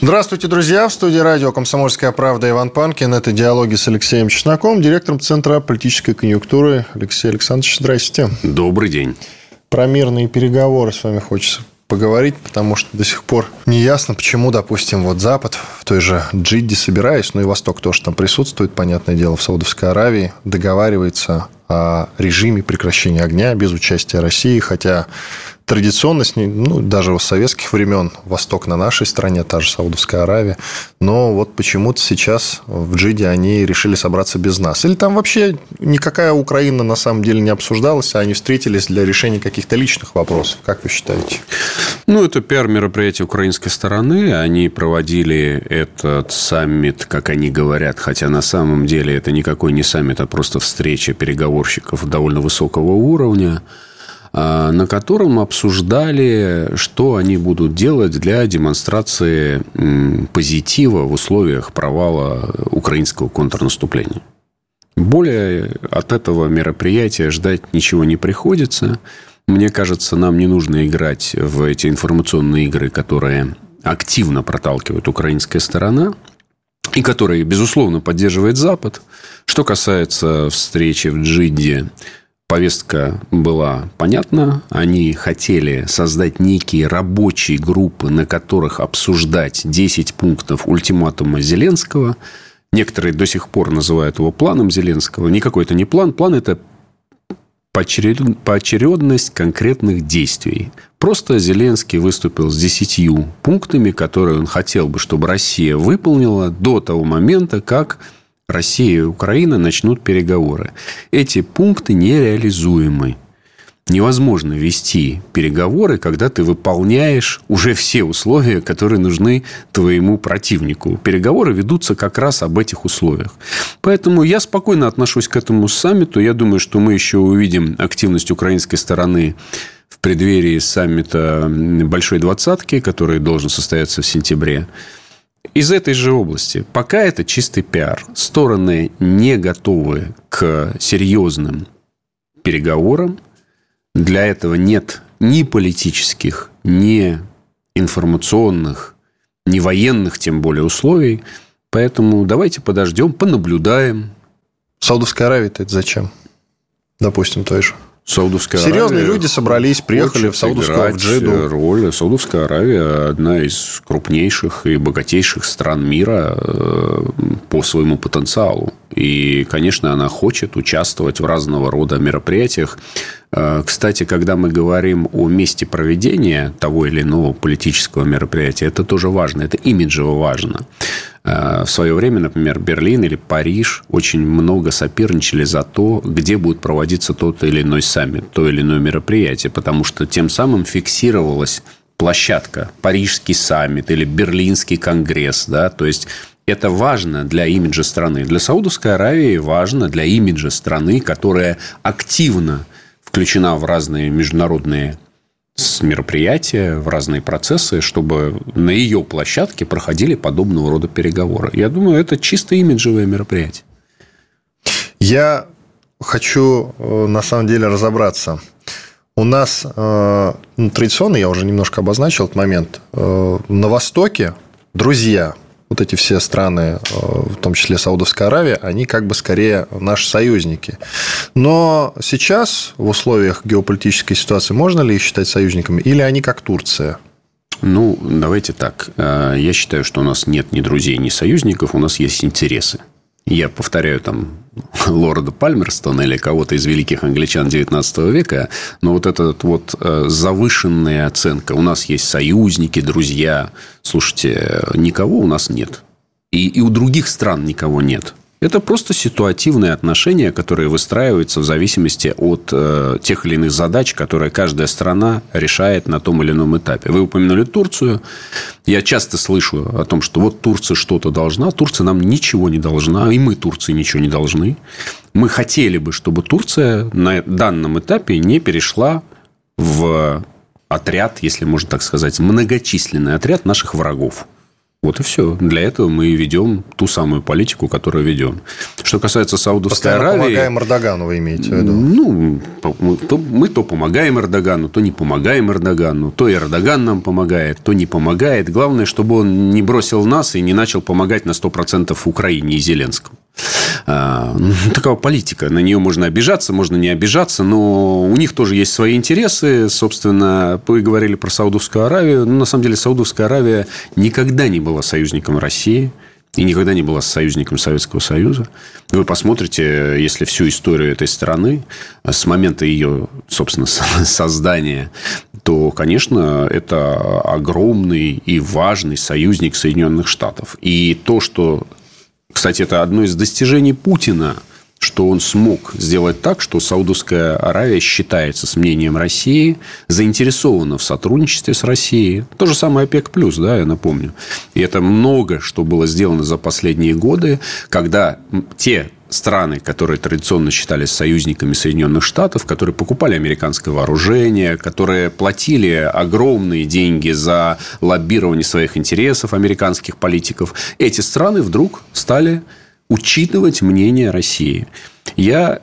Здравствуйте, друзья. В студии радио «Комсомольская правда» Иван Панкин. Это «Диалоги» с Алексеем Чеснаковым, директором Центра политической конъюнктуры. Алексей Александрович, здрасте. Добрый день. Про мирные переговоры с вами хочется поговорить, потому что до сих пор не ясно, почему, допустим, вот Запад в той же Джидде, собираясь, ну и Восток тоже там присутствует, понятное дело, в Саудовской Аравии, договаривается о режиме прекращения огня без участия России, хотя традиционно, даже с советских времен, Восток на нашей стороне, та же Саудовская Аравия, но вот почему-то сейчас в Джидде они решили собраться без нас. Или там вообще никакая Украина на самом деле не обсуждалась, а они встретились для решения каких-то личных вопросов, как вы считаете? Это пиар-мероприятие украинской стороны, они проводили этот саммит, как они говорят, хотя на самом деле это никакой не саммит, а просто встреча переговорщиков довольно высокого уровня, на котором обсуждали, что они будут делать для демонстрации позитива в условиях провала украинского контрнаступления. Более от этого мероприятия ждать ничего не приходится. Мне кажется, нам не нужно играть в эти информационные игры, которые активно проталкивает украинская сторона и которые, безусловно, поддерживает Запад. Что касается встречи в Джидде, повестка была понятна. Они хотели создать некие рабочие группы, на которых обсуждать 10 пунктов ультиматума Зеленского. Некоторые до сих пор называют его планом Зеленского. Никакой это не план. План – это поочередность конкретных действий. Просто Зеленский выступил с 10 пунктами, которые он хотел бы, чтобы Россия выполнила до того момента, как Россия и Украина начнут переговоры. Эти пункты нереализуемы. Невозможно вести переговоры, когда ты выполняешь уже все условия, которые нужны твоему противнику. Переговоры ведутся как раз об этих условиях. Поэтому я спокойно отношусь к этому саммиту. Я думаю, что мы еще увидим активность украинской стороны в преддверии саммита Большой Двадцатки, который должен состояться в сентябре. Из этой же области. Пока это чистый пиар. Стороны не готовы к серьезным переговорам. Для этого нет ни политических, ни информационных, ни военных, тем более, условий. Поэтому давайте подождем, понаблюдаем. Саудовская Аравия-то это зачем? Допустим, той же. Серьезные люди собрались, приехали в Саудовскую в Джидду. Роль. Саудовская Аравия – одна из крупнейших и богатейших стран мира по своему потенциалу. И, конечно, она хочет участвовать в разного рода мероприятиях. Кстати, когда мы говорим о месте проведения того или иного политического мероприятия, это тоже важно, это имиджево важно. В свое время, например, Берлин или Париж очень много соперничали за то, где будет проводиться тот или иной саммит, то или иное мероприятие, потому что тем самым фиксировалась площадка, Парижский саммит или Берлинский конгресс, да, то есть это важно для имиджа страны. Для Саудовской Аравии важно для имиджа страны, которая активно включена в разные международные мероприятия, в разные процессы, чтобы на ее площадке проходили подобного рода переговоры. Я думаю, это чисто имиджевое мероприятие. Я хочу, на самом деле, разобраться. У нас традиционно, я уже немножко обозначил этот момент, на Востоке друзья, вот эти все страны, в том числе Саудовская Аравия, они как бы скорее наши союзники. Но сейчас в условиях геополитической ситуации можно ли их считать союзниками? Или они как Турция? Давайте так. Я считаю, что у нас нет ни друзей, ни союзников. У нас есть интересы. Я повторяю лорда Пальмерстона или кого-то из великих англичан XIX века. Но вот эта вот завышенная оценка. У нас есть союзники, друзья. Слушайте, никого у нас нет. И у других стран никого нет. Это просто ситуативные отношения, которые выстраиваются в зависимости от тех или иных задач, которые каждая страна решает на том или ином этапе. Вы упомянули Турцию. Я часто слышу о том, что вот Турция что-то должна. Турция нам ничего не должна. И мы Турции ничего не должны. Мы хотели бы, чтобы Турция на данном этапе не перешла в отряд, если можно так сказать, многочисленный отряд наших врагов. Вот и все. Для этого мы ведем ту самую политику, которую ведем. Что касается Саудовской Аравии... Постоянно помогаем Эрдогану, вы имеете в виду? Ну, мы то помогаем Эрдогану, то не помогаем Эрдогану. То Эрдоган нам помогает, то не помогает. Главное, чтобы он не бросил нас и не начал помогать на 100% Украине и Зеленскому. Такая политика. На нее можно обижаться, можно не обижаться. Но у них тоже есть свои интересы. Собственно, вы говорили про Саудовскую Аравию. Но, на самом деле, Саудовская Аравия никогда не была союзником России и никогда не была союзником Советского Союза. Вы посмотрите, если всю историю этой страны, с момента ее, собственно, создания, то, конечно, это огромный и важный союзник Соединенных Штатов. И то, что, кстати, это одно из достижений Путина, что он смог сделать так, что Саудовская Аравия считается, с мнением России, заинтересована в сотрудничестве с Россией. То же самое ОПЕК+, да, я напомню. И это много, что было сделано за последние годы, когда те страны, которые традиционно считались союзниками Соединенных Штатов, которые покупали американское вооружение, которые платили огромные деньги за лоббирование своих интересов американских политиков, эти страны вдруг стали... учитывать мнение России. Я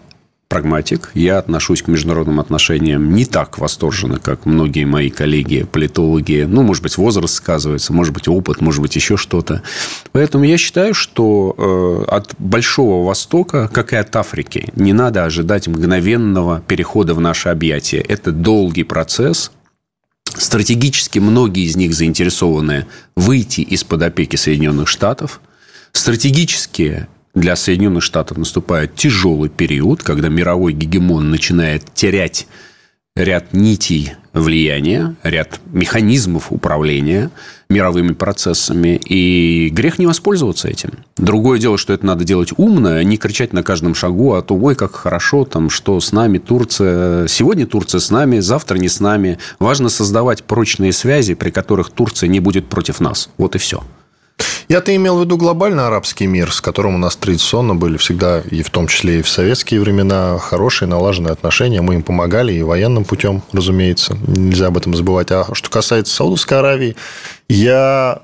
прагматик, я отношусь к международным отношениям не так восторженно, как многие мои коллеги, политологи. Ну, может быть, возраст сказывается, может быть, опыт, может быть, еще что-то. Поэтому я считаю, что от Большого Востока, как и от Африки, не надо ожидать мгновенного перехода в наши объятия. Это долгий процесс. Стратегически многие из них заинтересованы выйти из-под опеки Соединенных Штатов. Стратегически для Соединенных Штатов наступает тяжелый период, когда мировой гегемон начинает терять ряд нитей влияния, ряд механизмов управления мировыми процессами. И грех не воспользоваться этим. Другое дело, что это надо делать умно, а не кричать на каждом шагу, а то, ой, как хорошо, там, что с нами Турция. Сегодня Турция с нами, завтра не с нами. Важно создавать прочные связи, при которых Турция не будет против нас. Вот и все. Я-то имел в виду глобальный арабский мир, с которым у нас традиционно были всегда, и в том числе и в советские времена, хорошие налаженные отношения. Мы им помогали и военным путем, разумеется. Нельзя об этом забывать. А что касается Саудовской Аравии, я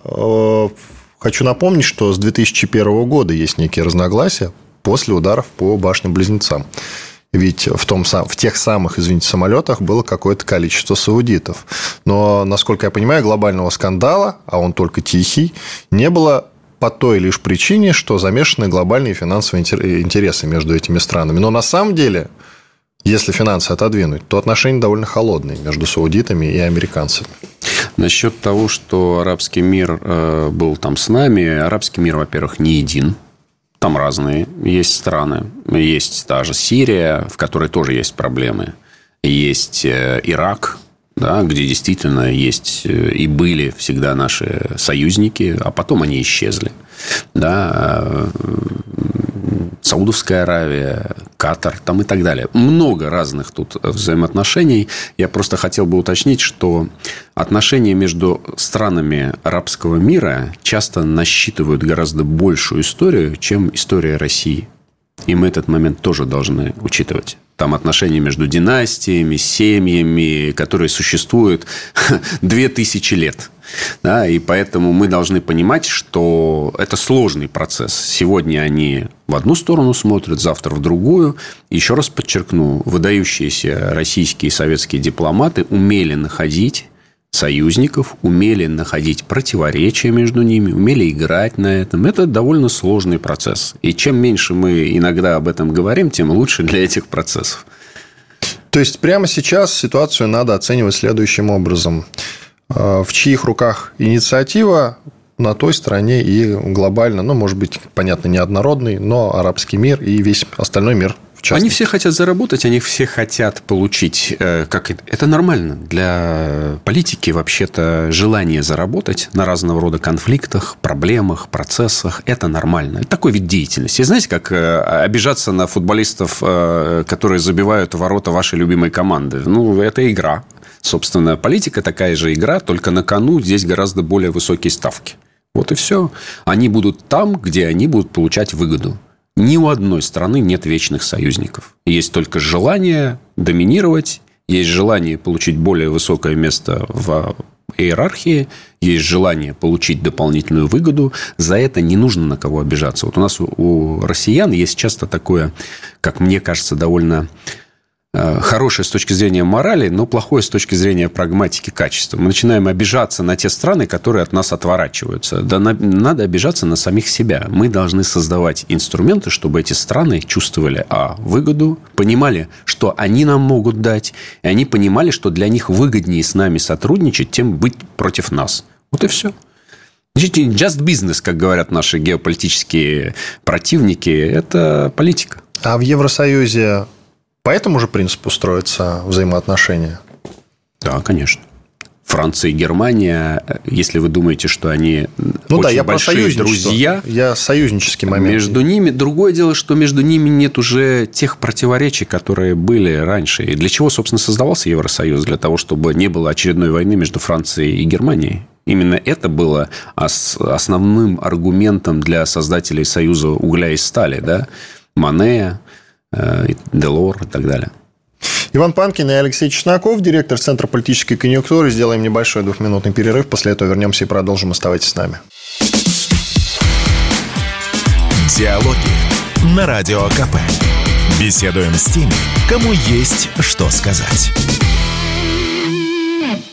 хочу напомнить, что с 2001 года есть некие разногласия после ударов по башням-близнецам. Ведь в тех самых, извините, самолетах было какое-то количество саудитов. Но, насколько я понимаю, глобального скандала, а он только тихий, не было по той лишь причине, что замешаны глобальные финансовые интересы между этими странами. Но на самом деле, если финансы отодвинуть, то отношения довольно холодные между саудитами и американцами. Насчет того, что арабский мир был там с нами, арабский мир, во-первых, не един. Там разные есть страны. Есть та же Сирия, в которой тоже есть проблемы. Есть Ирак, да, где действительно есть и были всегда наши союзники, а потом они исчезли. Да, Саудовская Аравия, Катар там и так далее. Много разных тут взаимоотношений. Я просто хотел бы уточнить, что отношения между странами арабского мира часто насчитывают гораздо большую историю, чем история России. И мы этот момент тоже должны учитывать. Там отношения между династиями, семьями, которые существуют 2000 лет. Да, и поэтому мы должны понимать, что это сложный процесс. Сегодня они в одну сторону смотрят, завтра в другую. Еще раз подчеркну, выдающиеся российские и советские дипломаты умели находить союзников, умели находить противоречия между ними, умели играть на этом. Это довольно сложный процесс. И чем меньше мы иногда об этом говорим, тем лучше для этих процессов. То есть, прямо сейчас ситуацию надо оценивать следующим образом. В чьих руках инициатива, на той стороне и глобально, ну, может быть, понятно, неоднородный, но арабский мир и весь остальной мир Они все хотят заработать, они все хотят получить. Как это нормально для политики, вообще-то, желание заработать на разного рода конфликтах, проблемах, процессах. Это нормально. Это такой вид деятельности. И знаете, как обижаться на футболистов, которые забивают ворота вашей любимой команды? Ну, это игра. Собственно, политика такая же игра, только на кону здесь гораздо более высокие ставки. Вот и все. Они будут там, где они будут получать выгоду. Ни у одной страны нет вечных союзников. Есть только желание доминировать, есть желание получить более высокое место в иерархии, есть желание получить дополнительную выгоду. За это не нужно на кого обижаться. Вот у нас у россиян есть часто такое, как мне кажется, довольно хорошее с точки зрения морали, но плохое с точки зрения прагматики качества. Мы начинаем обижаться на те страны, которые от нас отворачиваются. Да, надо обижаться на самих себя. Мы должны создавать инструменты, чтобы эти страны чувствовали выгоду, понимали, что они нам могут дать, и они понимали, что для них выгоднее с нами сотрудничать, чем быть против нас. Вот и все. Just business, как говорят наши геополитические противники, это политика. А в Евросоюзе по этому же принципу строятся взаимоотношения? Да, конечно. Франция и Германия, если вы думаете, что они очень большие друзья... Я союзнический момент. Между ними... Другое дело, что между ними нет уже тех противоречий, которые были раньше. И для чего, собственно, создавался Евросоюз? Для того, чтобы не было очередной войны между Францией и Германией. Именно это было основным аргументом для создателей Союза угля и стали. Да? Монея, Делор и так далее. Иван Панкин и Алексей Чеснаков, директор Центра политической конъюнктуры. Сделаем небольшой двухминутный перерыв. После этого вернемся и продолжим. Оставайтесь с нами. Диалоги на Радио КП. Беседуем с теми, кому есть что сказать.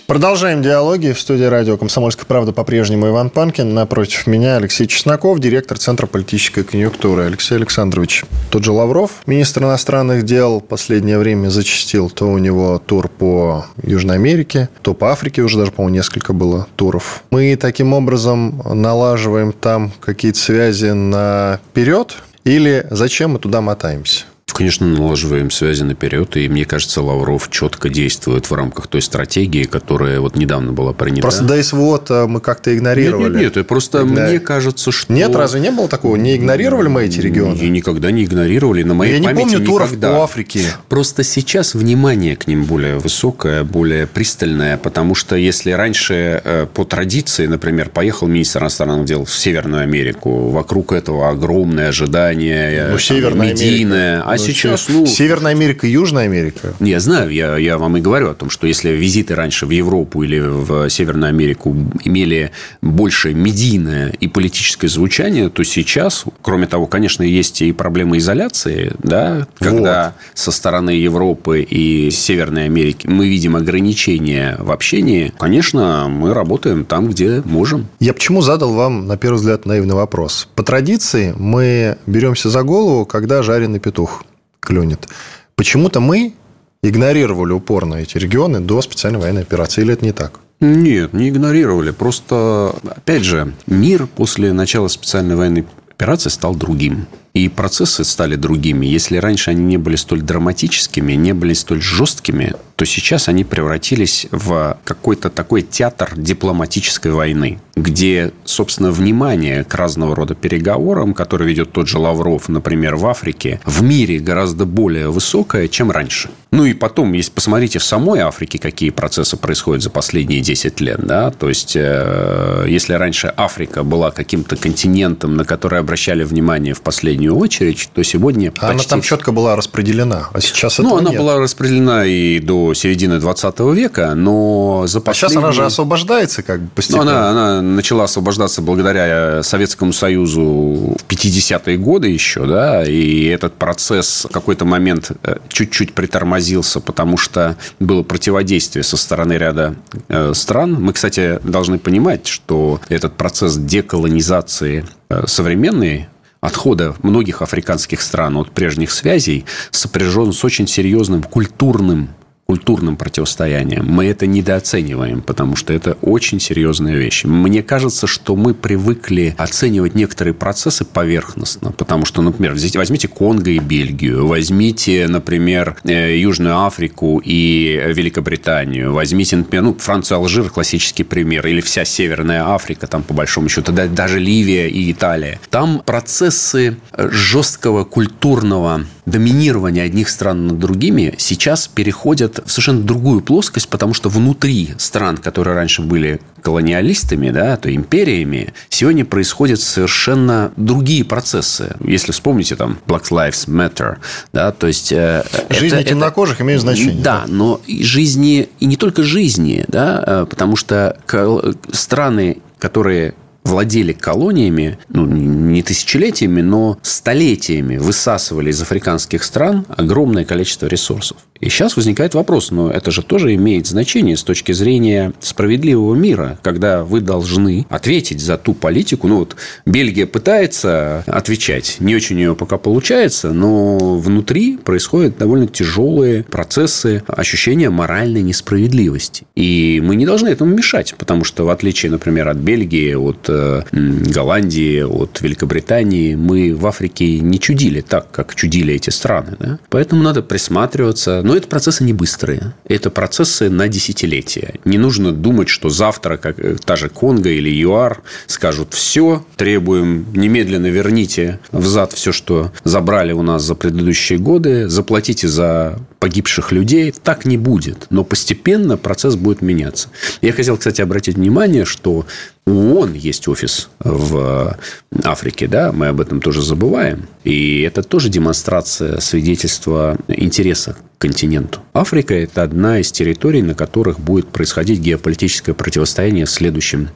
Продолжаем диалоги. В студии радио «Комсомольская правда» по-прежнему Иван Панкин. Напротив меня Алексей Чеснаков, директор Центра политической конъюнктуры. Алексей Александрович, тот же Лавров, министр иностранных дел, последнее время зачастил. То у него тур по Южной Америке, то по Африке уже даже, по-моему, несколько было туров. Мы таким образом налаживаем там какие-то связи наперед? Или зачем мы туда мотаемся? Конечно, налаживаем связи наперед, и мне кажется, Лавров четко действует в рамках той стратегии, которая вот недавно была принята. Просто до СВО-то мы как-то игнорировали. Нет, просто мне кажется, что... Нет, разве не было такого? Не игнорировали мы эти регионы? И никогда не игнорировали, на моей памяти никогда. Я не помню туров по Африке. Просто сейчас внимание к ним более высокое, более пристальное, потому что если раньше по традиции, например, поехал министр иностранных дел в Северную Америку, вокруг этого огромное ожидание, медийное... Сейчас, Северная Америка и Южная Америка. Я знаю, я вам и говорю о том, что если визиты раньше в Европу или в Северную Америку имели больше медийное и политическое звучание, то сейчас, кроме того, конечно, есть и проблемы изоляции, да, когда со стороны Европы и Северной Америки мы видим ограничения в общении. Конечно, мы работаем там, где можем. Я почему задал вам, на первый взгляд, наивный вопрос? По традиции мы беремся за голову, когда жареный петух клюнет. Почему-то мы игнорировали упорно эти регионы до специальной военной операции. Или это не так? Нет, не игнорировали. Просто, опять же, мир после начала специальной военной операции стал другим. И процессы стали другими. Если раньше они не были столь драматическими, не были столь жесткими, то сейчас они превратились в какой-то такой театр дипломатической войны, где, собственно, внимание к разного рода переговорам, которые ведет тот же Лавров, например, в Африке, в мире гораздо более высокое, чем раньше. Ну, и потом, если посмотрите в самой Африке, какие процессы происходят за последние 10 лет, да, то есть, если раньше Африка была каким-то континентом, на который обращали внимание в последние очередь, то сегодня почти... Она там четко была распределена, а сейчас это нет. Ну, она была распределена и до середины 20 века, но за последние... А сейчас она же освобождается как бы постепенно. Ну, она начала освобождаться благодаря Советскому Союзу в 50-е годы еще, да, и этот процесс в какой-то момент чуть-чуть притормозился, потому что было противодействие со стороны ряда стран. Мы, кстати, должны понимать, что этот процесс деколонизации современный, отхода многих африканских стран от прежних связей сопряжен с очень серьезным культурным культурным противостоянием. Мы это недооцениваем, потому что это очень серьезная вещь. Мне кажется, что мы привыкли оценивать некоторые процессы поверхностно, потому что, например, возьмите Конго и Бельгию, возьмите, например, Южную Африку и Великобританию, возьмите, например, Францию, Алжир, классический пример, или вся Северная Африка, там, по большому счету, даже Ливия и Италия. Там процессы жесткого культурного доминирования одних стран над другими сейчас переходят в совершенно другую плоскость, потому что внутри стран, которые раньше были колониалистами, да, то империями, сегодня происходят совершенно другие процессы. Если вспомните, там, Black Lives Matter, да, то есть... Жизни темнокожих имеют значение. Да, но и жизни, и не только жизни, да, потому что страны, которые... владели колониями, не тысячелетиями, но столетиями высасывали из африканских стран огромное количество ресурсов. И сейчас возникает вопрос, но это же тоже имеет значение с точки зрения справедливого мира, когда вы должны ответить за ту политику. Бельгия пытается отвечать, не очень у нее пока получается, но внутри происходят довольно тяжелые процессы ощущения моральной несправедливости. И мы не должны этому мешать, потому что в отличие, например, от Бельгии, от Голландии, от Великобритании, мы в Африке не чудили так, как чудили эти страны. Да? Поэтому надо присматриваться. Но это процессы не быстрые. Это процессы на десятилетия. Не нужно думать, что завтра как та же Конго или ЮАР скажут: все, требуем, немедленно верните взад все, что забрали у нас за предыдущие годы, заплатите за погибших людей. Так не будет. Но постепенно процесс будет меняться. Я хотел, кстати, обратить внимание, что у ООН есть офис в Африке, да, мы об этом тоже забываем. И это тоже демонстрация свидетельства интереса к континенту. Африка – это одна из территорий, на которых будет происходить геополитическое противостояние в следующем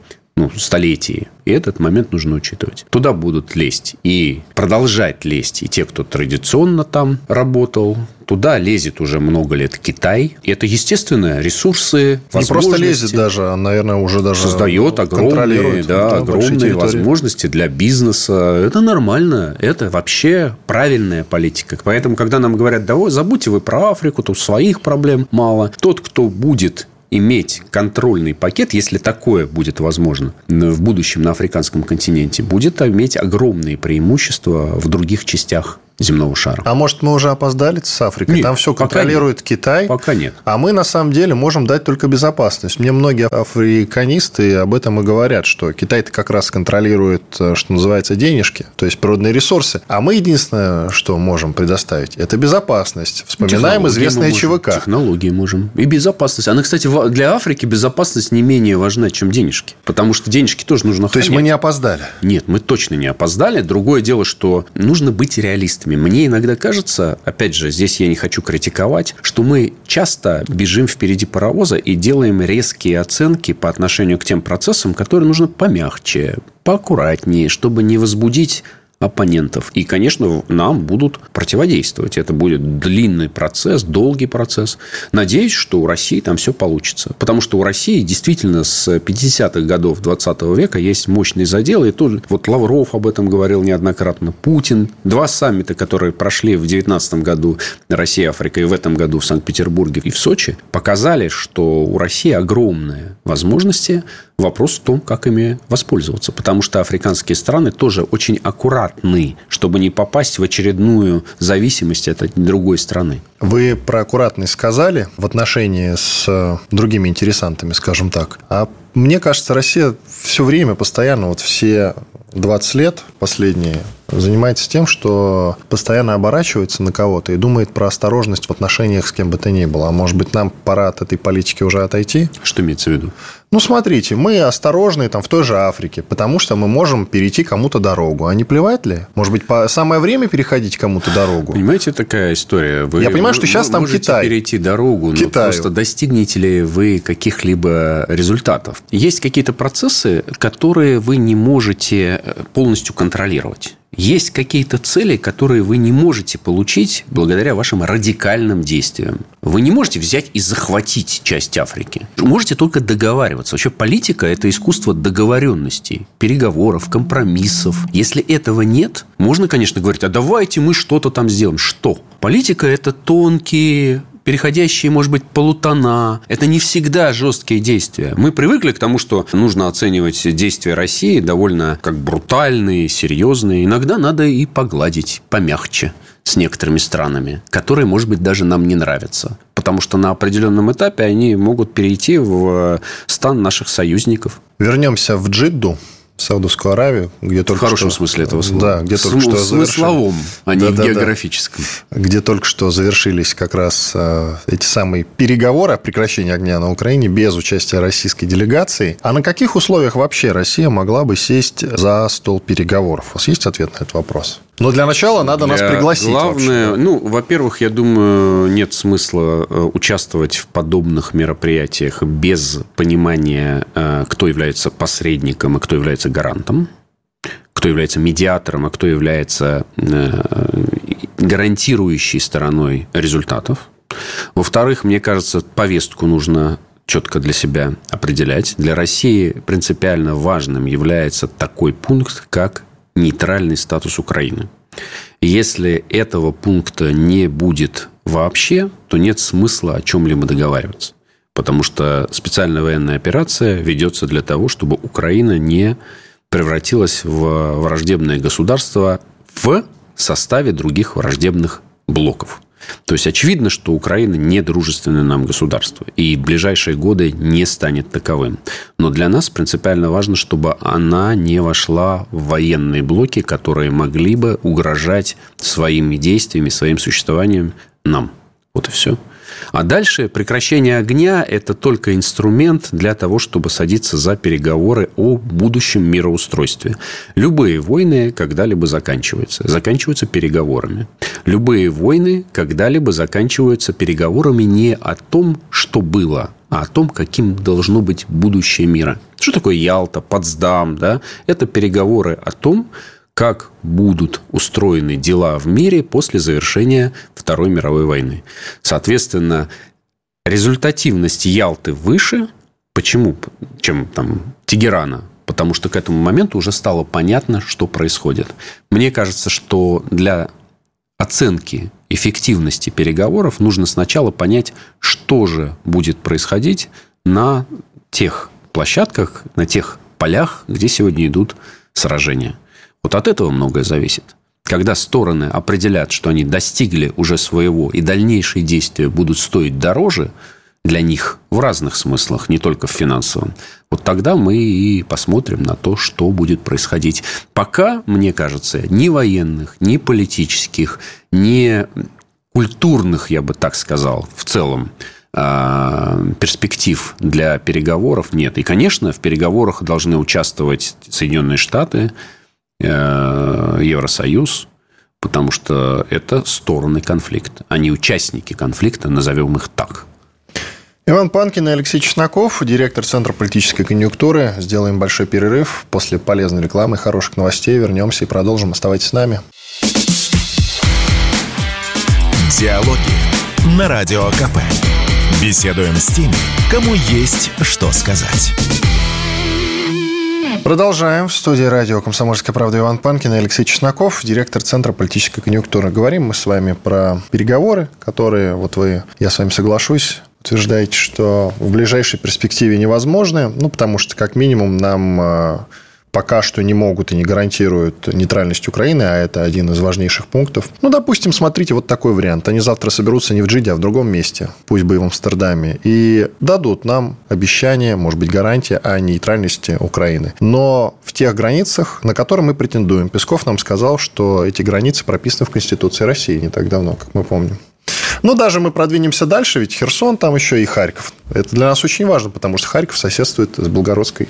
столетии. И этот момент нужно учитывать. Туда будут лезть и продолжать лезть и те, кто традиционно там работал. Туда лезет уже много лет Китай. И это, естественно, ресурсы, возможности. Не просто лезет даже, а, наверное, уже даже создает огромные, огромные возможности для бизнеса. Это нормально. Это вообще правильная политика. Поэтому, когда нам говорят: да забудьте вы про Африку, тут своих проблем мало. Тот, кто будет иметь контрольный пакет, если такое будет возможно в будущем на африканском континенте, будет иметь огромные преимущества в других частях земного шара. А может, мы уже опоздали с Африкой? Нет, там все контролирует Китай. Пока нет. А мы, на самом деле, можем дать только безопасность. Мне многие африканисты об этом и говорят, что Китай-то как раз контролирует, что называется, денежки, то есть природные ресурсы. А мы единственное, что можем предоставить, это безопасность. Вспоминаем известное ЧВК. Технологии можем. И безопасность. Она, кстати, для Африки безопасность не менее важна, чем денежки. Потому что денежки тоже нужно хранить. То есть, мы не опоздали? Нет, мы точно не опоздали. Другое дело, что нужно быть реалистами. Мне иногда кажется, опять же, здесь я не хочу критиковать, что мы часто бежим впереди паровоза и делаем резкие оценки по отношению к тем процессам, которые нужно помягче, поаккуратнее, чтобы не возбудить оппонентов. И, конечно, нам будут противодействовать. Это будет длинный процесс, долгий процесс. Надеюсь, что у России там все получится. Потому что у России действительно с 50-х годов 20 века есть мощный задел. И тут Лавров об этом говорил неоднократно. Путин. 2 саммита, которые прошли в 2019 году Россия, Африка, и в этом году в Санкт-Петербурге и в Сочи, показали, что у России огромные возможности. Вопрос в том, как ими воспользоваться. Потому что африканские страны тоже очень аккуратны, чтобы не попасть в очередную зависимость от другой страны. Вы про аккуратность сказали в отношении с другими интересантами, скажем так. А мне кажется, Россия все время, постоянно, все 20 лет последние, занимается тем, что постоянно оборачивается на кого-то и думает про осторожность в отношениях с кем бы то ни было. А может быть, нам пора от этой политики уже отойти? Что имеется в виду? Смотрите, мы осторожны в той же Африке, потому что мы можем перейти кому-то дорогу. А не плевать ли? Может быть, самое время переходить кому-то дорогу? Понимаете, такая история. Я понимаю, что сейчас там Китай. Вы перейти дорогу, но просто достигнете ли вы каких-либо результатов? Есть какие-то процессы, которые вы не можете полностью контролировать. Есть какие-то цели, которые вы не можете получить благодаря вашим радикальным действиям. Вы не можете взять и захватить часть Африки. Можете только договариваться. Вообще политика – это искусство договоренностей, переговоров, компромиссов. Если этого нет, можно, конечно, говорить: а давайте мы что-то там сделаем. Что? Политика – это тонкие... переходящие, может быть, полутона. Это не всегда жесткие действия. Мы привыкли к тому, что нужно оценивать действия России довольно как брутальные, серьезные. Иногда надо и погладить помягче с некоторыми странами, которые, может быть, даже нам не нравятся. Потому что на определенном этапе они могут перейти в стан наших союзников. Вернемся в Джидду, в Саудовскую Аравию, где только в хорошем смысле этого слова. Да, где только что смысловом, а не географическом. Да. Где только что завершились как раз эти самые переговоры о прекращении огня на Украине без участия российской делегации. А на каких условиях вообще Россия могла бы сесть за стол переговоров? У вас есть ответ на этот вопрос? Но для начала надо нас пригласить. Главное, вообще. Во-первых, я думаю, нет смысла участвовать в подобных мероприятиях без понимания, кто является посредником и кто является гарантом, кто является медиатором, а кто является гарантирующей стороной результатов. Во-вторых, мне кажется, повестку нужно четко для себя определять. Для России принципиально важным является такой пункт, как нейтральный статус Украины. Если этого пункта не будет вообще, то нет смысла о чем-либо договариваться. Потому что специальная военная операция ведется для того, чтобы Украина не превратилась в враждебное государство в составе других враждебных блоков. То есть, очевидно, что Украина не дружественное нам государство. И в ближайшие годы не станет таковым. Но для нас принципиально важно, чтобы она не вошла в военные блоки, которые могли бы угрожать своими действиями, своим существованием нам. Вот и все. А дальше прекращение огня – это только инструмент для того, чтобы садиться за переговоры о будущем мироустройстве. Любые войны когда-либо заканчиваются. Заканчиваются переговорами. Любые войны когда-либо заканчиваются переговорами не о том, что было, а о том, каким должно быть будущее мира. Что такое Ялта, Потсдам? Да? Это переговоры о том, как будут устроены дела в мире после завершения Второй мировой войны. Соответственно, результативность Ялты выше. Почему? Чем там Тегерана. Потому что к этому моменту уже стало понятно, что происходит. Мне кажется, что для оценки эффективности переговоров нужно сначала понять, что же будет происходить на тех площадках, на тех полях, где сегодня идут сражения. Вот от этого многое зависит. Когда стороны определят, что они достигли уже своего, и дальнейшие действия будут стоить дороже для них в разных смыслах, не только в финансовом, вот тогда мы и посмотрим на то, что будет происходить. Пока, мне кажется, ни военных, ни политических, ни культурных, я бы так сказал, в целом, перспектив для переговоров нет. И, конечно, в переговорах должны участвовать Соединенные Штаты, Евросоюз, потому что это стороны конфликта, а не участники конфликта, назовем их так. Иван Панкин и Алексей Чеснаков, директор Центра политической конъюнктуры. Сделаем большой перерыв. После полезной рекламы, хороших новостей вернемся и продолжим. Оставайтесь с нами. Диалоги на Радио КП. Беседуем с теми, кому есть что сказать. Продолжаем. В студии радио «Комсомольская правда» Иван Панкин и Алексей Чеснаков, директор Центра политической конъюнктуры. Говорим мы с вами про переговоры, которые, вот вы, я с вами соглашусь, утверждаете, что в ближайшей перспективе невозможны, потому что, как минимум, нам пока что не могут и не гарантируют нейтральность Украины, а это один из важнейших пунктов. Допустим, смотрите, вот такой вариант. Они завтра соберутся не в Джидде, а в другом месте, пусть бы и в Амстердаме, и дадут нам обещание, может быть, гарантия о нейтральности Украины. Но в тех границах, на которые мы претендуем. Песков нам сказал, что эти границы прописаны в Конституции России не так давно, как мы помним. Но даже мы продвинемся дальше, ведь Херсон, там еще и Харьков. Это для нас очень важно, потому что Харьков соседствует с Белгородской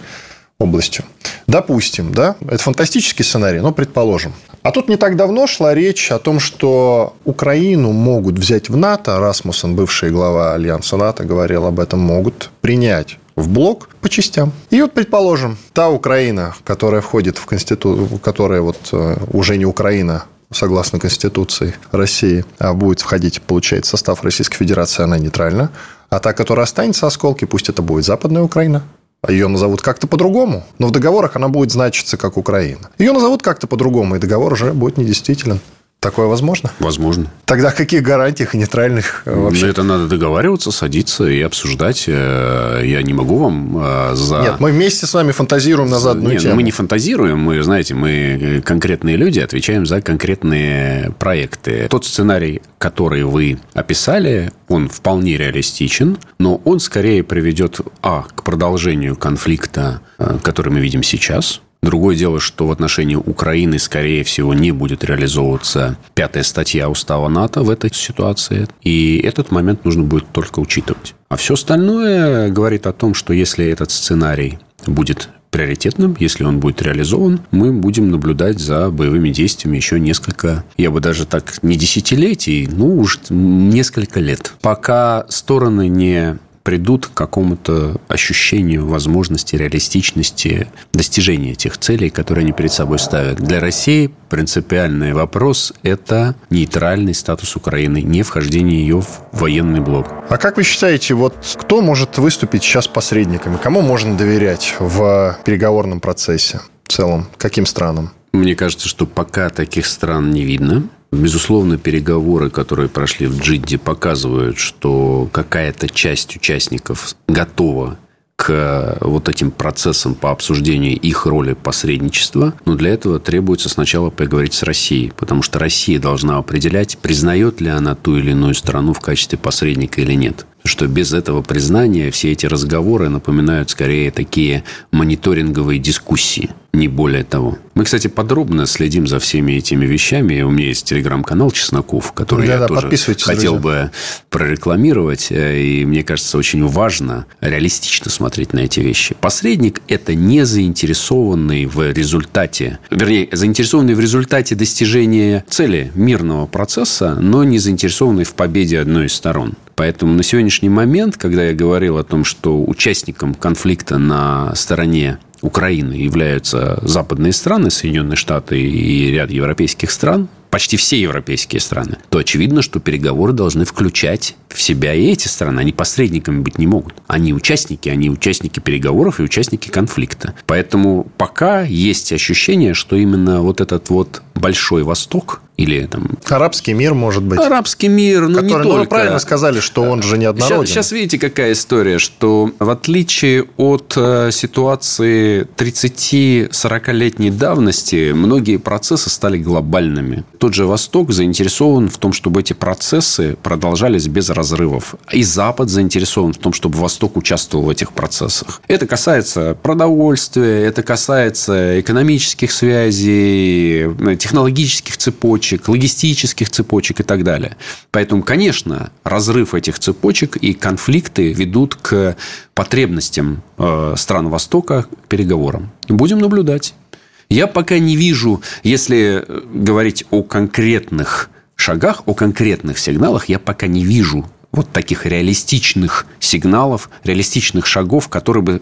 областью. Допустим, да, это фантастический сценарий, но предположим. А тут не так давно шла речь о том, что Украину могут взять в НАТО. Расмуссен, бывший глава Альянса НАТО, говорил об этом, могут принять в блок по частям. И вот, предположим, та Украина, которая входит в Конституцию, которая вот уже не Украина, согласно Конституции России, а будет входить, получается, в состав Российской Федерации, она нейтральна. А та, которая останется осколки, пусть это будет Западная Украина. Ее назовут как-то по-другому, но в договорах она будет значиться как Украина. Ее назовут как-то по-другому, и договор уже будет недействителен. Такое возможно? Возможно. Тогда о каких гарантиях нейтральных вообще? Но это надо договариваться, садиться и обсуждать. Я не могу вам за... Нет, мы вместе с вами фантазируем на заданную тему. Мы не фантазируем. Мы, знаете, мы конкретные люди, отвечаем за конкретные проекты. Тот сценарий, который вы описали, он вполне реалистичен, но он скорее приведет, к продолжению конфликта, который мы видим сейчас. Другое дело, что в отношении Украины, скорее всего, не будет реализовываться 5-я статья Устава НАТО в этой ситуации. И этот момент нужно будет только учитывать. А все остальное говорит о том, что если этот сценарий будет приоритетным, если он будет реализован, мы будем наблюдать за боевыми действиями еще несколько, я бы даже так, не десятилетий, уж несколько лет. Пока стороны не... придут к какому-то ощущению возможности, реалистичности достижения тех целей, которые они перед собой ставят. Для России принципиальный вопрос – это нейтральный статус Украины, не вхождение ее в военный блок. А как вы считаете, кто может выступить сейчас посредниками? Кому можно доверять в переговорном процессе в целом? Каким странам? Мне кажется, что пока таких стран не видно. Безусловно, переговоры, которые прошли в Джидде, показывают, что какая-то часть участников готова к этим процессам по обсуждению их роли посредничества. Но для этого требуется сначала поговорить с Россией, потому что Россия должна определять, признает ли она ту или иную страну в качестве посредника или нет. Что без этого признания все эти разговоры напоминают скорее такие мониторинговые дискуссии, не более того. Мы, кстати, подробно следим за всеми этими вещами. У меня есть телеграм-канал Чеснаков, который я тоже хотел бы прорекламировать. И мне кажется, очень важно реалистично смотреть на эти вещи. Посредник – это не заинтересованный в результате, заинтересованный в результате достижения цели мирного процесса, но не заинтересованный в победе одной из сторон. Поэтому на сегодняшний момент, когда я говорил о том, что участником конфликта на стороне Украины являются западные страны, Соединенные Штаты и ряд европейских стран, почти все европейские страны, то очевидно, что переговоры должны включать в себя и эти страны. Они посредниками быть не могут. Они участники переговоров и участники конфликта. Поэтому пока есть ощущение, что именно этот Большой Восток или арабский мир, может быть. Арабский мир, не только. Вы правильно сказали, что он же неоднороден. Сейчас видите, какая история, что в отличие от ситуации 30-40-летней давности, многие процессы стали глобальными. Тот же Восток заинтересован в том, чтобы эти процессы продолжались без разрывов. И Запад заинтересован в том, чтобы Восток участвовал в этих процессах. Это касается продовольствия, это касается экономических связей, технологических цепочек, логистических цепочек и так далее. Поэтому, конечно, разрыв этих цепочек и конфликты ведут к потребностям стран Востока к переговорам. Будем наблюдать. Я пока не вижу, если говорить о конкретных шагах, о конкретных сигналах, я пока не вижу таких реалистичных сигналов, реалистичных шагов, которые бы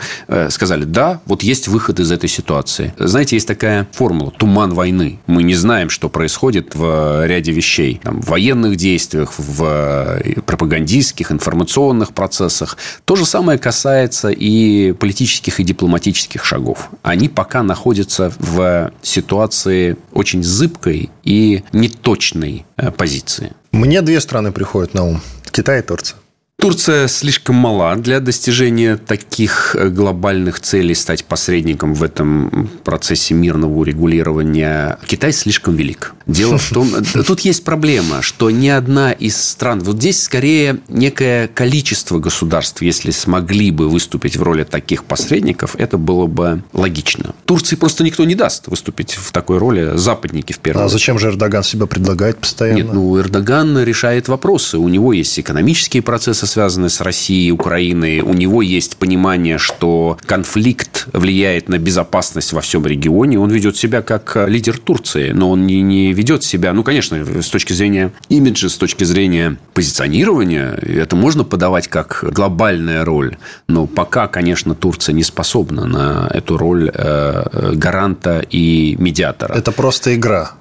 сказали, да, есть выход из этой ситуации. Знаете, есть такая формула «туман войны». Мы не знаем, что происходит в ряде вещей. В военных действиях, в пропагандистских, информационных процессах. То же самое касается и политических, и дипломатических шагов. Они пока находятся в ситуации очень зыбкой и неточной позиции. Мне две страны приходят на ум. Китай и Турция. Турция слишком мала для достижения таких глобальных целей, стать посредником в этом процессе мирного урегулирования. Китай слишком велик. Дело в том, тут есть проблема, что ни одна из стран... здесь скорее некое количество государств, если смогли бы выступить в роли таких посредников, это было бы логично. Турции просто никто не даст выступить в такой роли, западники в первую очередь. А зачем же Эрдоган себя предлагает постоянно? Нет, Эрдоган решает вопросы. У него есть экономические процессы, связанные с Россией, Украиной. У него есть понимание, что конфликт влияет на безопасность во всем регионе. Он ведет себя как лидер Турции, но он не ведет себя... конечно, с точки зрения имиджа, с точки зрения позиционирования, это можно подавать как глобальная роль. Но пока, конечно, Турция не способна на эту роль гаранта и медиатора. Это просто игра.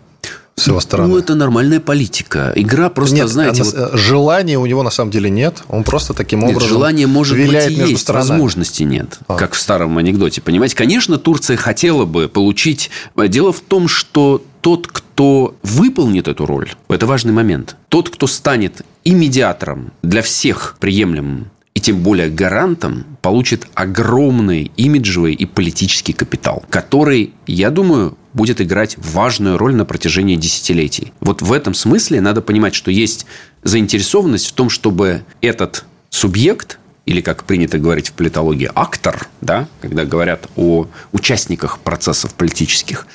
С его стороны. Это нормальная политика. Игра просто, нет, знаете... Желания у него на самом деле нет. Он просто таким образом... Желание может быть и есть, странами. Возможности нет. Как в старом анекдоте, понимаете. Конечно, Турция хотела бы получить... Дело в том, что тот, кто кто выполнит эту роль, это важный момент. Тот, кто станет и медиатором для всех приемлемым, и тем более гарантом, получит огромный имиджевый и политический капитал, который, я думаю, будет играть важную роль на протяжении десятилетий. Вот в этом смысле надо понимать, что есть заинтересованность в том, чтобы этот субъект, или, как принято говорить в политологии, актор, да, когда говорят о участниках процессов политических,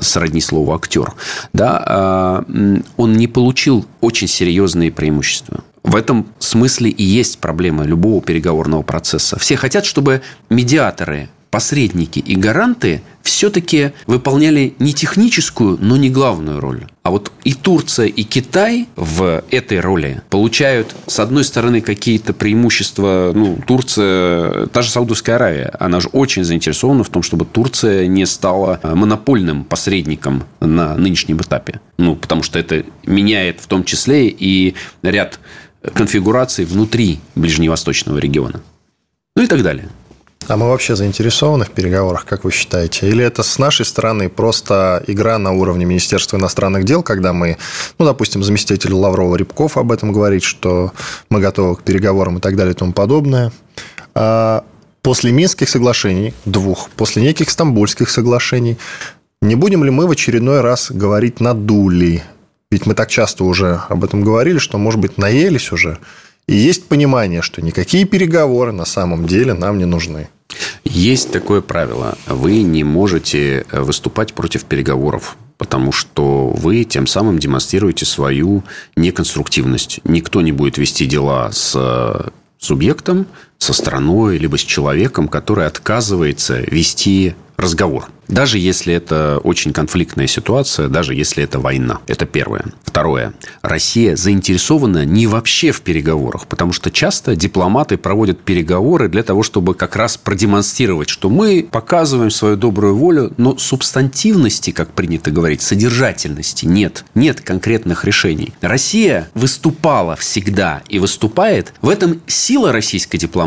сродни слову актер, да, он не получил очень серьезные преимущества. В этом смысле и есть проблема любого переговорного процесса. Все хотят, чтобы медиаторы, посредники и гаранты все-таки выполняли не техническую, но не главную роль. А вот и Турция, и Китай в этой роли получают, с одной стороны, какие-то преимущества. Ну, Турция, та же Саудовская Аравия, она же очень заинтересована в том, чтобы Турция не стала монопольным посредником на нынешнем этапе. Ну, потому что это меняет в том числе и ряд конфигураций внутри ближневосточного региона. Ну, и так далее. А мы вообще заинтересованы в переговорах, как вы считаете? Или это с нашей стороны просто игра на уровне Министерства иностранных дел, когда мы, ну, допустим, заместитель Лаврова Рябков об этом говорит, что мы готовы к переговорам и так далее и тому подобное. А после Минских соглашений, двух, после неких Стамбульских соглашений, не будем ли мы в очередной раз говорить надули? Ведь мы так часто уже об этом говорили, что, может быть, наелись уже. И есть понимание, что никакие переговоры на самом деле нам не нужны. Есть такое правило. Вы не можете выступать против переговоров, потому что вы тем самым демонстрируете свою неконструктивность. Никто не будет вести дела с субъектом, со страной, либо с человеком, который отказывается вести разговор. Даже если это очень конфликтная ситуация, даже если это война. Это первое. Второе. Россия заинтересована не вообще в переговорах, потому что часто дипломаты проводят переговоры для того, чтобы как раз продемонстрировать, что мы показываем свою добрую волю, но субстантивности, как принято говорить, содержательности нет. Нет конкретных решений. Россия выступала всегда и выступает. В этом сила российской дипломатии,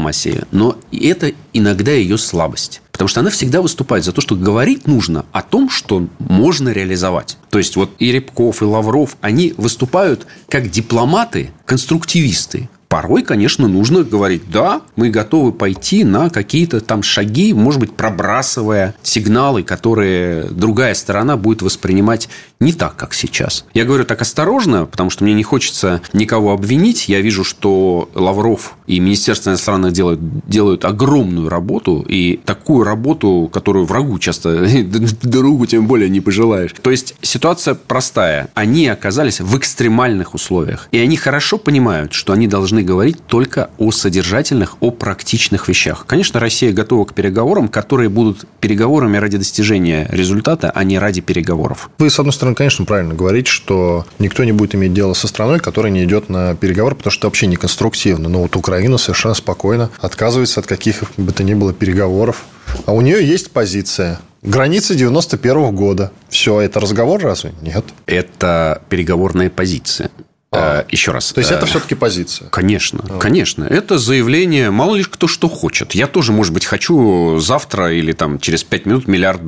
но это иногда ее слабость. Потому что она всегда выступает за то, что говорить нужно о том, что можно реализовать. То есть, вот и Рябков, и Лавров, они выступают как дипломаты, конструктивисты. Порой, конечно, нужно говорить, да, мы готовы пойти на какие-то там шаги, может быть, пробрасывая сигналы, которые другая сторона будет воспринимать не так, как сейчас. Я говорю так осторожно, потому что мне не хочется никого обвинить. Я вижу, что Лавров и Министерство иностранных дел делают огромную работу, и такую работу, которую врагу часто, другу тем более не пожелаешь. То есть, ситуация простая. Они оказались в экстремальных условиях, и они хорошо понимают, что они должны говорить только о содержательных, о практичных вещах. Конечно, Россия готова к переговорам, которые будут переговорами ради достижения результата, а не ради переговоров. Вы, с одной стороны, конечно, правильно говорите, что никто не будет иметь дело со страной, которая не идет на переговоры, потому что это вообще не конструктивно. Но вот Украина совершенно спокойно отказывается от каких бы то ни было переговоров. А у нее есть позиция. Границы 91 года. Все, это разговор разве? Нет. Это переговорная позиция. Еще раз. То есть, это все-таки позиция? Конечно, конечно. Это заявление, мало ли кто что хочет. Я тоже, может быть, хочу завтра или там, через 5 минут $1 миллиард.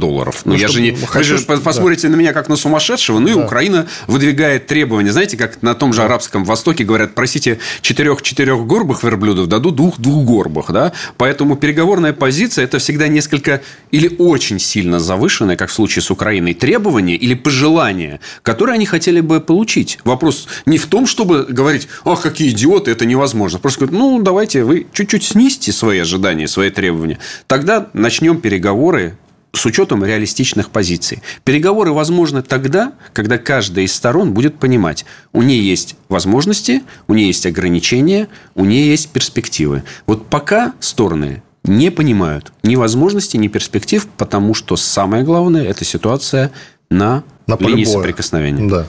Но я же не... Хочу... Вы же посмотрите на меня как на сумасшедшего. Ну, и Украина выдвигает требования. Знаете, как на том же Арабском Востоке говорят, просите 4 горбых верблюдов, дадут 2 горбых. Да? Поэтому переговорная позиция – это всегда несколько или очень сильно завышенное, как в случае с Украиной, требование или пожелание, которое они хотели бы получить. Вопрос не в том, чтобы говорить, ах, какие идиоты, это невозможно. Просто говорить, ну, давайте вы чуть-чуть снизьте свои ожидания, свои требования. Тогда начнем переговоры с учетом реалистичных позиций. Переговоры возможны тогда, когда каждая из сторон будет понимать, у нее есть возможности, у нее есть ограничения, у нее есть перспективы. Вот пока стороны не понимают ни возможностей, ни перспектив, потому что самое главное – это ситуация на линии соприкосновения. Да.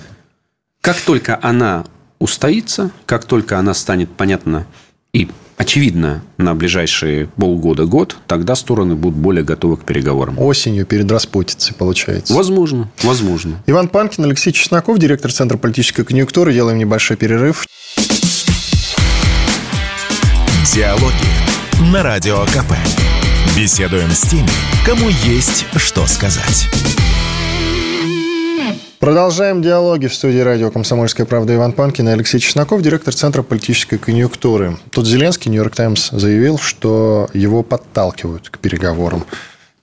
Как только она устоится, как только она станет понятна и очевидна на ближайшие полгода-год, тогда стороны будут более готовы к переговорам. Осенью перед распутицей, получается. Возможно, возможно. Иван Панкин, Алексей Чеснаков, директор Центра политической конъюнктуры. Делаем небольшой перерыв. Диалоги на Радио КП. Беседуем с теми, кому есть что сказать. Продолжаем диалоги в студии радио «Комсомольская правда» Иван Панкин и Алексей Чеснаков, директор Центра политической конъюнктуры. Тут Зеленский, «Нью-Йорк Таймс», заявил, что его подталкивают к переговорам.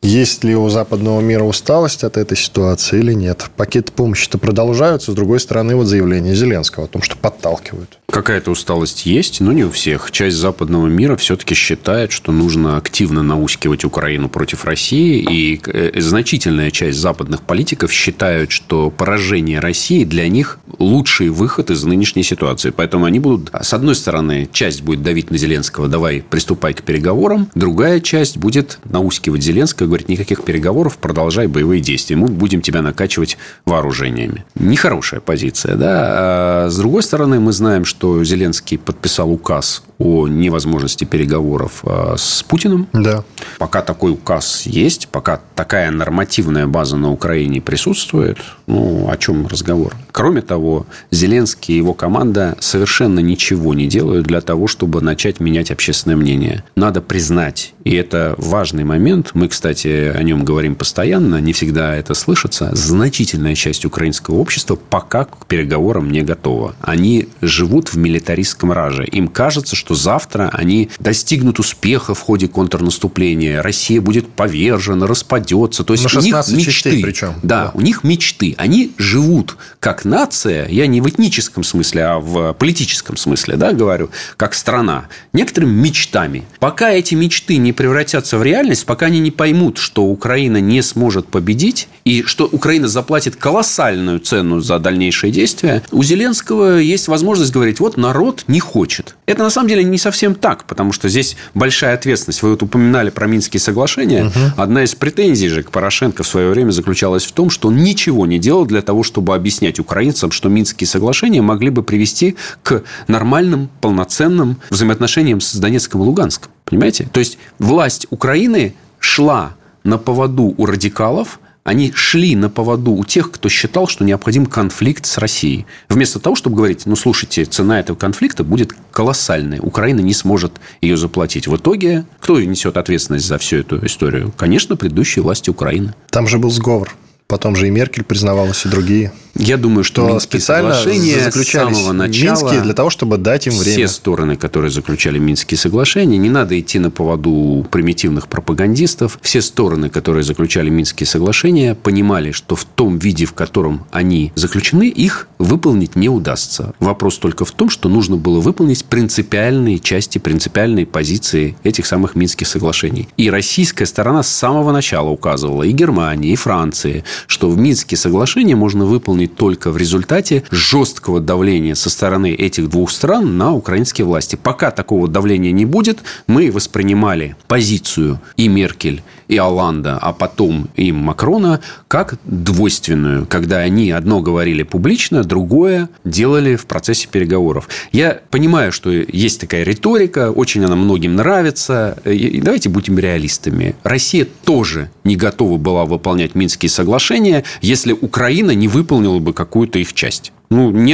Есть ли у западного мира усталость от этой ситуации или нет? Пакеты помощи-то продолжаются. С другой стороны, вот заявление Зеленского о том, что подталкивают. Какая-то усталость есть, но не у всех. Часть западного мира все-таки считает, что нужно активно наускивать Украину против России. И значительная часть западных политиков считают, что поражение России для них лучший выход из нынешней ситуации. Поэтому они будут... С одной стороны, часть будет давить на Зеленского: давай, приступай к переговорам. Другая часть будет наускивать Зеленского, говорит: никаких переговоров, продолжай боевые действия, мы будем тебя накачивать вооружениями. Нехорошая позиция, да. А с другой стороны, мы знаем, что Зеленский подписал указ о невозможности переговоров с Путиным. Да. Пока такой указ есть, пока такая нормативная база на Украине присутствует, ну, о чем разговор? Кроме того, Зеленский и его команда совершенно ничего не делают для того, чтобы начать менять общественное мнение. Надо признать, и это важный момент, мы, кстати, о нем говорим постоянно, не всегда это слышится, значительная часть украинского общества пока к переговорам не готова. Они живут в милитаристском раже. Им кажется, что завтра они достигнут успеха в ходе контрнаступления, Россия будет повержена, распадется. То есть у них мечты. Да, у них мечты. Они живут как нация, я не в этническом смысле, а в политическом смысле, да, говорю, как страна, некоторыми мечтами. Пока эти мечты не превратятся в реальность, пока они не поймут, что Украина не сможет победить и что Украина заплатит колоссальную цену за дальнейшие действия, у Зеленского есть возможность говорить: вот народ не хочет. Это на самом деле не совсем так, потому что здесь большая ответственность. Вы вот упоминали про Минские соглашения. Угу. Одна из претензий же к Порошенко в свое время заключалась в том, что он ничего не делал для того, чтобы объяснять украинцам, что Минские соглашения могли бы привести к нормальным, полноценным взаимоотношениям с Донецком и Луганском. Понимаете? То есть власть Украины шла на поводу у радикалов, они шли на поводу у тех, кто считал, что необходим конфликт с Россией. Вместо того, чтобы говорить: ну, слушайте, цена этого конфликта будет колоссальная, Украина не сможет ее заплатить. В итоге, кто несет ответственность за всю эту историю? Конечно, предыдущие власти Украины. Там же был сговор. Потом же и Меркель признавалась, и другие. Я думаю, что Минские соглашения заключались с самого начала. Минские для того, чтобы дать им время. Все стороны, которые заключали Минские соглашения, не надо идти на поводу примитивных пропагандистов. Все стороны, которые заключали Минские соглашения, понимали, что в том виде, в котором они заключены, их выполнить не удастся. Вопрос только в том, что нужно было выполнить принципиальные части, принципиальные позиции этих самых Минских соглашений. И российская сторона с самого начала указывала, и Германии, и Франции, что в Минские соглашения можно выполнить только в результате жесткого давления со стороны этих двух стран на украинские власти. Пока такого давления не будет, мы воспринимали позицию и Меркель, и Оланда, а потом и Макрона, как двойственную, когда они одно говорили публично, другое делали в процессе переговоров. Я понимаю, что есть такая риторика, очень она многим нравится. И давайте будем реалистами. Россия тоже не готова была выполнять Минские соглашения, если Украина не выполнила бы какую-то их часть. Ну, ни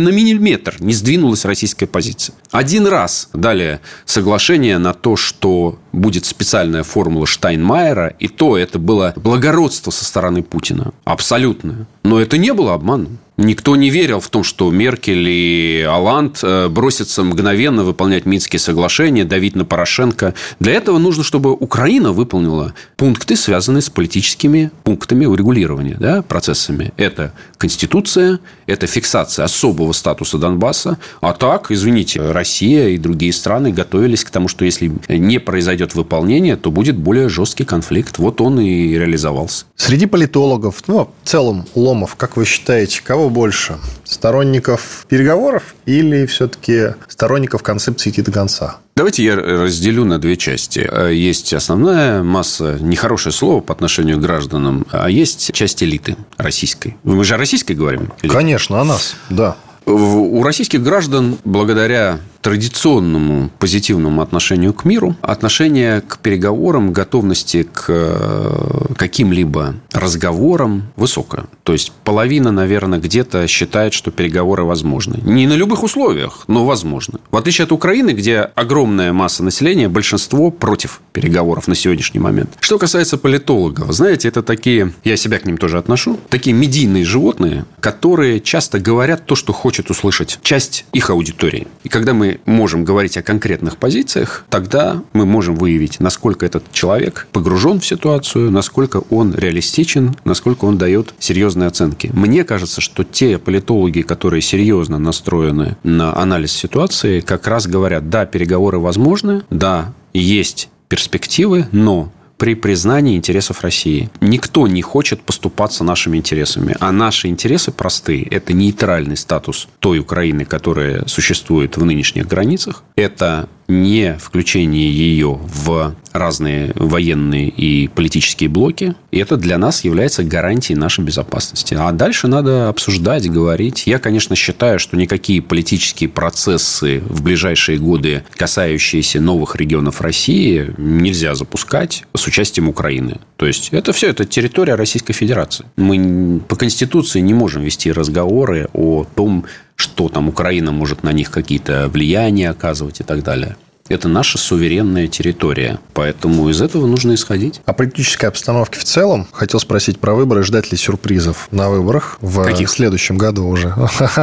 на миллиметр не сдвинулась российская позиция. Один раз дали соглашение на то, что будет специальная формула Штайнмайера, и то это было благородство со стороны Путина. Абсолютное. Но это не было обманом. Никто не верил в том, что Меркель и Оланд бросятся мгновенно выполнять Минские соглашения, давить на Порошенко. Для этого нужно, чтобы Украина выполнила пункты, связанные с политическими пунктами урегулирования, да, процессами. Это Конституция, это фиксация особого статуса Донбасса. А так, извините, Россия и другие страны готовились к тому, что если не произойдет выполнение, то будет более жесткий конфликт. Вот он и реализовался. Среди политологов, в целом Ломов, как вы считаете, кого больше? Сторонников переговоров или все-таки сторонников концепции идти до конца? Давайте я разделю на две части. Есть основная масса, нехорошее слово по отношению к гражданам, а есть часть элиты российской. Мы же о российской говорим? Конечно, о нас, да. У российских граждан, благодаря традиционному позитивному отношению к миру, отношение к переговорам, готовности к каким-либо разговорам высокое. То есть, половина, наверное, где-то считает, что переговоры возможны. Не на любых условиях, но возможны. В отличие от Украины, где огромная масса населения, большинство против переговоров на сегодняшний момент. Что касается политологов, знаете, это такие, я себя к ним тоже отношу, такие медийные животные, которые часто говорят то, что хочет услышать часть их аудитории. И когда мы можем говорить о конкретных позициях, тогда мы можем выявить, насколько этот человек погружен в ситуацию, насколько он реалистичен, насколько он дает серьезные оценки. Мне кажется, что те политологи, которые серьезно настроены на анализ ситуации, как раз говорят, да, переговоры возможны, да, есть перспективы, но при признании интересов России. Никто не хочет поступаться нашими интересами. А наши интересы простые. Это нейтральный статус той Украины, которая существует в нынешних границах. Это не включение ее в разные военные и политические блоки. И это для нас является гарантией нашей безопасности. А дальше надо обсуждать, говорить. Я, конечно, считаю, что никакие политические процессы в ближайшие годы, касающиеся новых регионов России, нельзя запускать с участием Украины. То есть, это все, это территория Российской Федерации. Мы по Конституции не можем вести разговоры о том, что там Украина может на них какие-то влияния оказывать и так далее. Это наша суверенная территория. Поэтому из этого нужно исходить. О политической обстановке в целом хотел спросить про выборы. Ждать ли сюрпризов на выборах в Каких? Следующем году уже?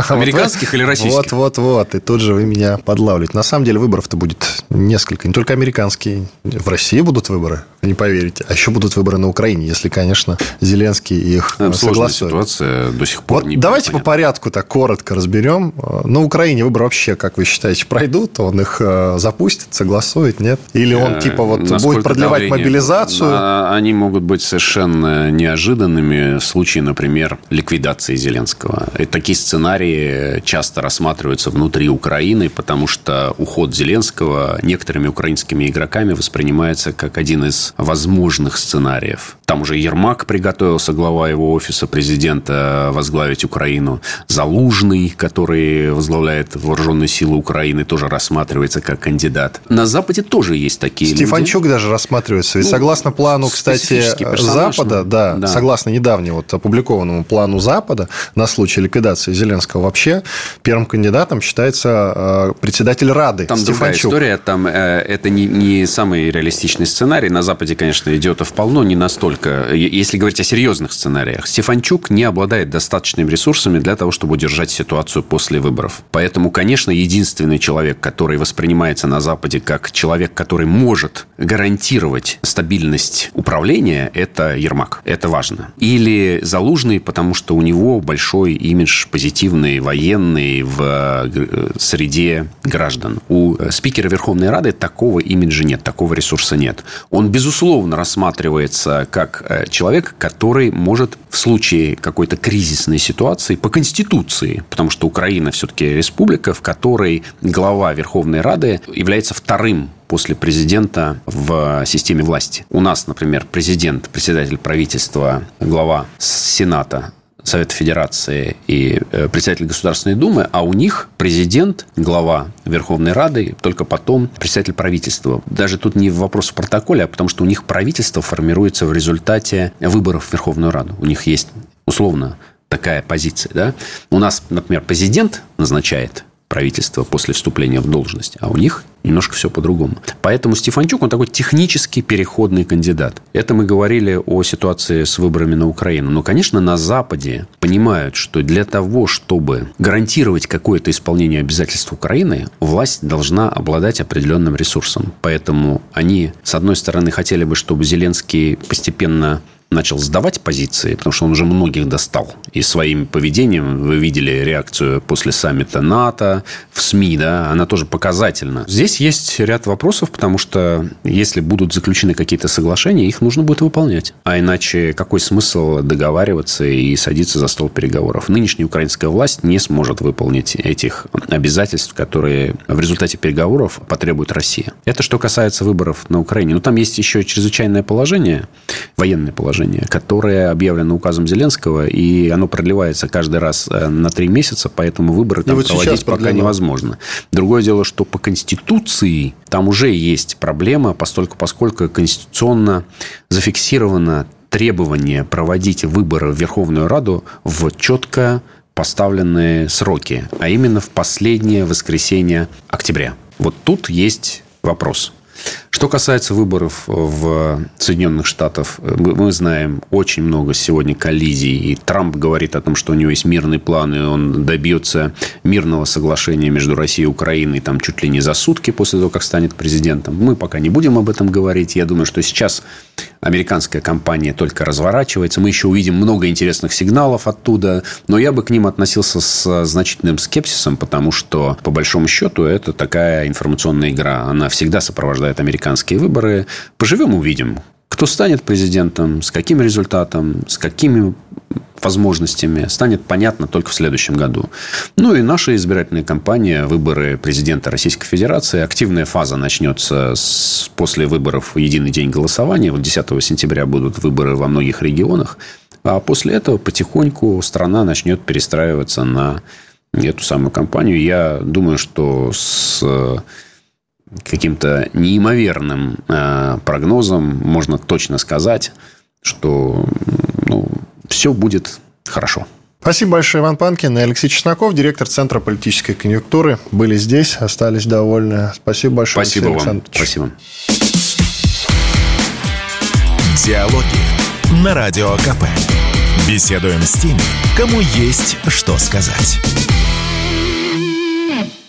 Американских или российских? Вот. И тут же вы меня подлавливаете. На самом деле выборов-то будет несколько. Не только американские. В России будут выборы, не поверите. А еще будут выборы на Украине, если, конечно, Зеленский их согласует. Сложная ситуация до сих пор. Вот не давайте понятно. По порядку так коротко разберем. На Украине выборы вообще, как вы считаете, пройдут? Он их запустит? Согласует, нет? Или он типа вот будет продлевать давление? Мобилизацию? Они могут быть совершенно неожиданными в случае, например, ликвидации Зеленского. И такие сценарии часто рассматриваются внутри Украины, потому что уход Зеленского некоторыми украинскими игроками воспринимается как один из возможных сценариев. Там уже Ермак приготовился, глава его офиса президента, возглавить Украину. Залужный, который возглавляет вооруженные силы Украины, тоже рассматривается как кандидат. На Западе тоже есть такие Стефанчук люди. Даже рассматривается. И согласно плану, кстати, Запада, да, согласно недавнему вот опубликованному плану Запада, на случай ликвидации Зеленского вообще первым кандидатом считается председатель Рады там Стефанчук. Другая история. Там это не самый реалистичный сценарий. На Западе, конечно, идиотов полно, не настолько. Если говорить о серьезных сценариях, Стефанчук не обладает достаточными ресурсами для того, чтобы удержать ситуацию после выборов. Поэтому, конечно, единственный человек, который воспринимается на Западе как человек, который может гарантировать стабильность управления, это Ермак. Это важно. Или Залужный, потому что у него большой имидж позитивный, военный в среде граждан. У спикера Верховной Рады такого имиджа нет, такого ресурса нет. Он, безусловно, рассматривается как человек, который может в случае какой-то кризисной ситуации по Конституции, потому что Украина все-таки республика, в которой глава Верховной Рады является вторым после президента в системе власти. У нас, например, президент, председатель правительства, глава Сената, Совета Федерации и председатель Государственной Думы, а у них президент, глава Верховной Рады, только потом председатель правительства. Даже тут не вопрос в протоколе, а потому что у них правительство формируется в результате выборов в Верховную Раду. У них есть, условно, такая позиция. Да? У нас, например, президент назначает правительство после вступления в должность, а у них немножко все по-другому. Поэтому Стефанчук, он такой технически переходный кандидат. Это мы говорили о ситуации с выборами на Украину. Но, конечно, на Западе понимают, что для того, чтобы гарантировать какое-то исполнение обязательств Украины, власть должна обладать определенным ресурсом. Поэтому они, с одной стороны, хотели бы, чтобы Зеленский постепенно начал сдавать позиции, потому что он уже многих достал. И своим поведением вы видели реакцию после саммита НАТО в СМИ, да, она тоже показательна. Здесь есть ряд вопросов, потому что если будут заключены какие-то соглашения, их нужно будет выполнять. А иначе какой смысл договариваться и садиться за стол переговоров? Нынешняя украинская власть не сможет выполнить этих обязательств, которые в результате переговоров потребует Россия. Это что касается выборов на Украине. Но там есть еще чрезвычайное положение, военное положение. положение, которое объявлено указом Зеленского, и оно продлевается каждый раз на 3 месяца, поэтому выборы там вот проводить пока невозможно. Другое дело, что по Конституции там уже есть проблема, поскольку конституционно зафиксировано требование проводить выборы в Верховную Раду в четко поставленные сроки, а именно в последнее воскресенье октября. Вот тут есть вопрос. Что касается выборов в Соединенных Штатах, мы знаем очень много сегодня коллизий. И Трамп говорит о том, что у него есть мирный план, и он добьется мирного соглашения между Россией и Украиной там, чуть ли не за сутки после того, как станет президентом. Мы пока не будем об этом говорить. Я думаю, что сейчас американская кампания только разворачивается. Мы еще увидим много интересных сигналов оттуда. Но я бы к ним относился с значительным скепсисом, потому что, по большому счету, это такая информационная игра. Она всегда сопровождает американские выборы. Поживем, увидим, кто станет президентом, с каким результатом, с какими возможностями, станет понятно только в следующем году. Ну и наша избирательная кампания, выборы президента Российской Федерации, активная фаза начнется после выборов в единый день голосования. Вот 10 сентября будут выборы во многих регионах, а после этого потихоньку страна начнет перестраиваться на эту самую кампанию. Я думаю, что с каким-то неимоверным прогнозом можно точно сказать, что все будет хорошо. Спасибо большое, Иван Панкин и Алексей Чеснаков, директор Центра политической конъюнктуры. Были здесь, остались довольны. Спасибо большое, Алексей Александрович. Спасибо вам. Спасибо. Диалоги на Радио КП. Беседуем с теми, кому есть что сказать.